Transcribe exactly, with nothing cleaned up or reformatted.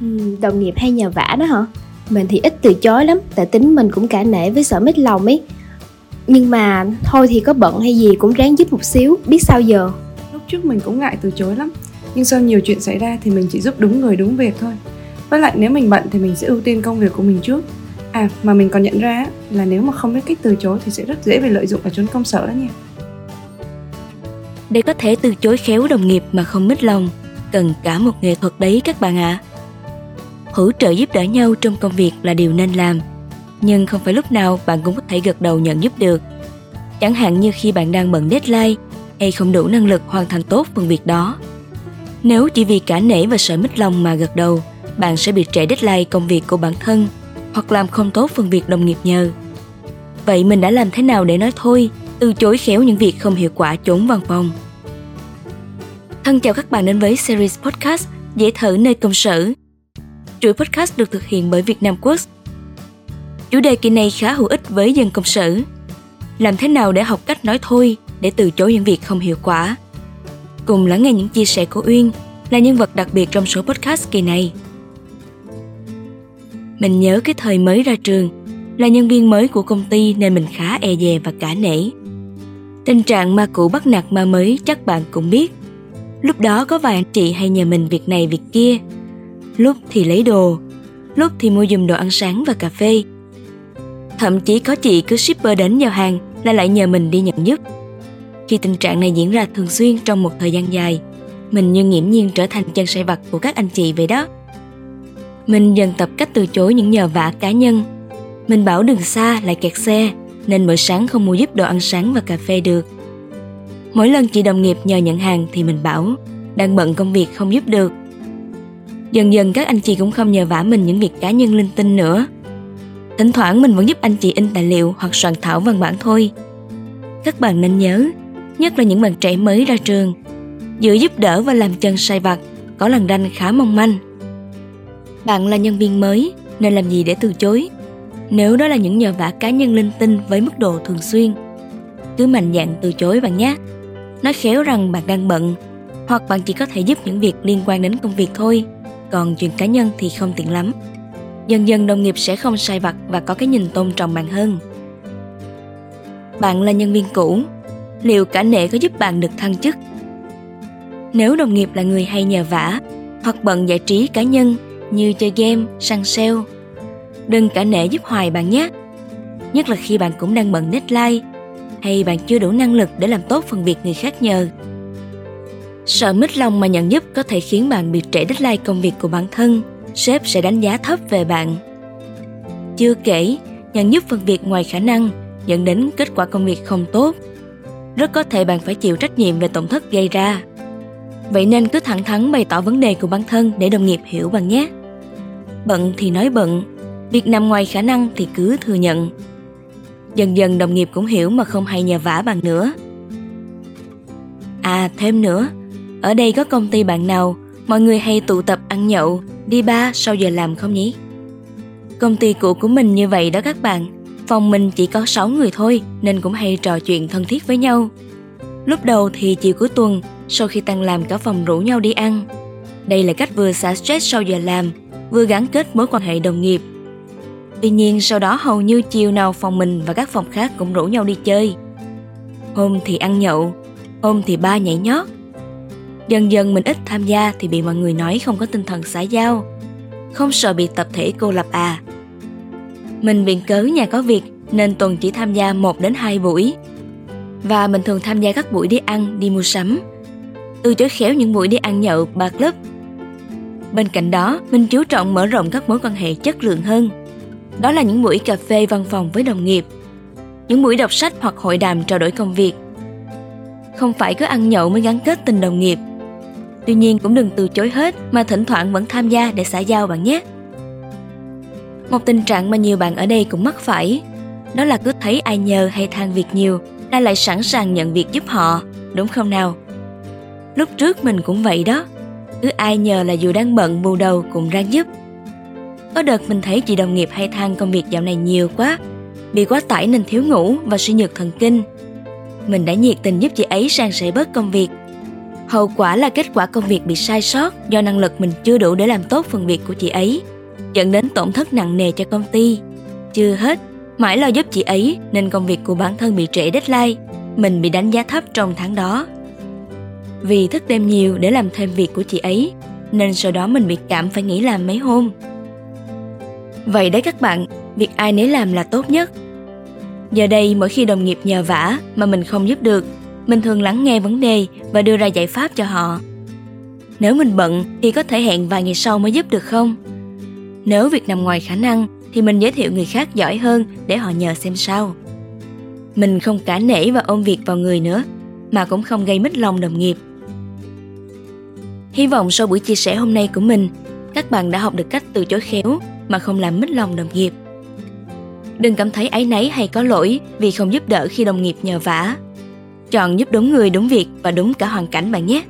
Ừ, đồng nghiệp hay nhờ vả đó hả? Mình thì ít từ chối lắm, tại tính mình cũng cả nể với sợ mít lòng ấy. Nhưng mà thôi thì có bận hay gì cũng ráng giúp một xíu, biết sao giờ. Lúc trước mình cũng ngại từ chối lắm, nhưng sau nhiều chuyện xảy ra thì mình chỉ giúp đúng người đúng việc thôi. Với lại nếu mình bận thì mình sẽ ưu tiên công việc của mình trước. À mà mình còn nhận ra là nếu mà không biết cách từ chối thì sẽ rất dễ bị lợi dụng ở chốn công sở đó nha. Để có thể từ chối khéo đồng nghiệp mà không mít lòng, cần cả một nghệ thuật đấy các bạn ạ. À. Hỗ trợ giúp đỡ nhau trong công việc là điều nên làm, nhưng không phải lúc nào bạn cũng có thể gật đầu nhận giúp được. Chẳng hạn như khi bạn đang bận deadline hay không đủ năng lực hoàn thành tốt phần việc đó. Nếu chỉ vì cả nể và sợ mít lòng mà gật đầu, bạn sẽ bị trễ deadline công việc của bản thân hoặc làm không tốt phần việc đồng nghiệp nhờ. Vậy mình đã làm thế nào để nói thôi, từ chối khéo những việc không hiệu quả chốn văn phòng? Thân chào các bạn đến với series podcast Dễ thử nơi công sở. Chuỗi podcast được thực hiện bởi VietnamWorks. Chủ đề kỳ này khá hữu ích với dân công sở. Làm thế nào để học cách nói thôi, để từ chối những việc không hiệu quả? Cùng lắng nghe những chia sẻ của Uyên, là nhân vật đặc biệt trong số podcast kỳ này. Mình nhớ cái thời mới ra trường, là nhân viên mới của công ty nên mình khá e dè và cả nể. Tình trạng ma cũ bắt nạt ma mới chắc bạn cũng biết. Lúc đó có vài anh chị hay nhờ mình việc này việc kia. Lúc thì lấy đồ, lúc thì mua giùm đồ ăn sáng và cà phê. Thậm chí có chị cứ shipper đến giao hàng là lại nhờ mình đi nhận giúp. Khi tình trạng này diễn ra thường xuyên trong một thời gian dài, mình như nghiễm nhiên trở thành chân sai vặt của các anh chị vậy đó. Mình dần tập cách từ chối những nhờ vả cá nhân. Mình bảo đường xa lại kẹt xe, nên mỗi sáng không mua giúp đồ ăn sáng và cà phê được. Mỗi lần chị đồng nghiệp nhờ nhận hàng thì mình bảo đang bận công việc không giúp được. Dần dần các anh chị cũng không nhờ vả mình những việc cá nhân linh tinh nữa. Thỉnh thoảng mình vẫn giúp anh chị in tài liệu hoặc soạn thảo văn bản thôi. Các bạn nên nhớ, nhất là những bạn trẻ mới ra trường, giữa giúp đỡ và làm chân sai vặt có lằn ranh khá mong manh. Bạn là nhân viên mới nên làm gì để từ chối? Nếu đó là những nhờ vả cá nhân linh tinh với mức độ thường xuyên, cứ mạnh dạn từ chối bạn nhé. Nói khéo rằng bạn đang bận, hoặc bạn chỉ có thể giúp những việc liên quan đến công việc thôi, còn chuyện cá nhân thì không tiện lắm. Dần dần đồng nghiệp sẽ không sai vặt và có cái nhìn tôn trọng bạn hơn. Bạn là nhân viên cũ, liệu cả nể có giúp bạn được thăng chức? Nếu đồng nghiệp là người hay nhờ vả hoặc bận giải trí cá nhân như chơi game, săn sale, đừng cả nể giúp hoài bạn nhé. Nhất là khi bạn cũng đang bận deadline hay bạn chưa đủ năng lực để làm tốt phần việc người khác nhờ. Sợ mít lòng mà nhận giúp có thể khiến bạn bị trễ deadline công việc của bản thân, sếp sẽ đánh giá thấp về bạn. Chưa kể, nhận giúp phần việc ngoài khả năng dẫn đến kết quả công việc không tốt. Rất có thể bạn phải chịu trách nhiệm về tổn thất gây ra. Vậy nên cứ thẳng thắn bày tỏ vấn đề của bản thân để đồng nghiệp hiểu bạn nhé. Bận thì nói bận, việc nằm ngoài khả năng thì cứ thừa nhận. Dần dần đồng nghiệp cũng hiểu mà không hay nhờ vả bạn nữa. À thêm nữa, ở đây có công ty bạn nào mọi người hay tụ tập ăn nhậu, đi bar sau giờ làm không nhỉ? Công ty cũ của mình như vậy đó các bạn. Phòng mình chỉ có sáu người thôi nên cũng hay trò chuyện thân thiết với nhau. Lúc đầu thì chiều cuối tuần, sau khi tan làm cả phòng rủ nhau đi ăn. Đây là cách vừa xả stress sau giờ làm, vừa gắn kết mối quan hệ đồng nghiệp. Tuy nhiên sau đó hầu như chiều nào phòng mình và các phòng khác cũng rủ nhau đi chơi. Hôm thì ăn nhậu, hôm thì ba nhảy nhót. Dần dần mình ít tham gia thì bị mọi người nói không có tinh thần xã giao. Không sợ bị tập thể cô lập à? Mình viện cớ nhà có việc nên tuần chỉ tham gia một đến hai buổi. Và mình thường tham gia các buổi đi ăn, đi mua sắm. Từ chối khéo những buổi đi ăn nhậu, bar club. Bên cạnh đó, mình chú trọng mở rộng các mối quan hệ chất lượng hơn. Đó là những buổi cà phê văn phòng với đồng nghiệp, những buổi đọc sách hoặc hội đàm trao đổi công việc. Không phải cứ ăn nhậu mới gắn kết tình đồng nghiệp. Tuy nhiên cũng đừng từ chối hết mà thỉnh thoảng vẫn tham gia để xã giao bạn nhé. Một tình trạng mà nhiều bạn ở đây cũng mắc phải, đó là cứ thấy ai nhờ hay than việc nhiều là lại sẵn sàng nhận việc giúp họ, đúng không nào? Lúc trước mình cũng vậy đó, cứ ai nhờ là dù đang bận bù đầu cũng ráng giúp. Có đợt mình thấy chị đồng nghiệp hay than công việc dạo này nhiều quá, bị quá tải nên thiếu ngủ và suy nhược thần kinh. Mình đã nhiệt tình giúp chị ấy san sẻ bớt công việc. Hậu quả là kết quả công việc bị sai sót do năng lực mình chưa đủ để làm tốt phần việc của chị ấy, dẫn đến tổn thất nặng nề cho công ty. Chưa hết, mãi lo giúp chị ấy nên công việc của bản thân bị trễ deadline, mình bị đánh giá thấp trong tháng đó. Vì thức đêm nhiều để làm thêm việc của chị ấy, nên sau đó mình bị cảm phải nghỉ làm mấy hôm. Vậy đấy các bạn, việc ai nấy làm là tốt nhất. Giờ đây mỗi khi đồng nghiệp nhờ vả mà mình không giúp được, mình thường lắng nghe vấn đề và đưa ra giải pháp cho họ. Nếu mình bận thì có thể hẹn vài ngày sau mới giúp được không? Nếu việc nằm ngoài khả năng thì mình giới thiệu người khác giỏi hơn để họ nhờ xem sao. Mình không cả nể và ôm việc vào người nữa, mà cũng không gây mít lòng đồng nghiệp. Hy vọng sau buổi chia sẻ hôm nay của mình, các bạn đã học được cách từ chối khéo mà không làm mít lòng đồng nghiệp. Đừng cảm thấy áy náy hay có lỗi vì không giúp đỡ khi đồng nghiệp nhờ vả. Chọn giúp đúng người, đúng việc và đúng cả hoàn cảnh bạn nhé.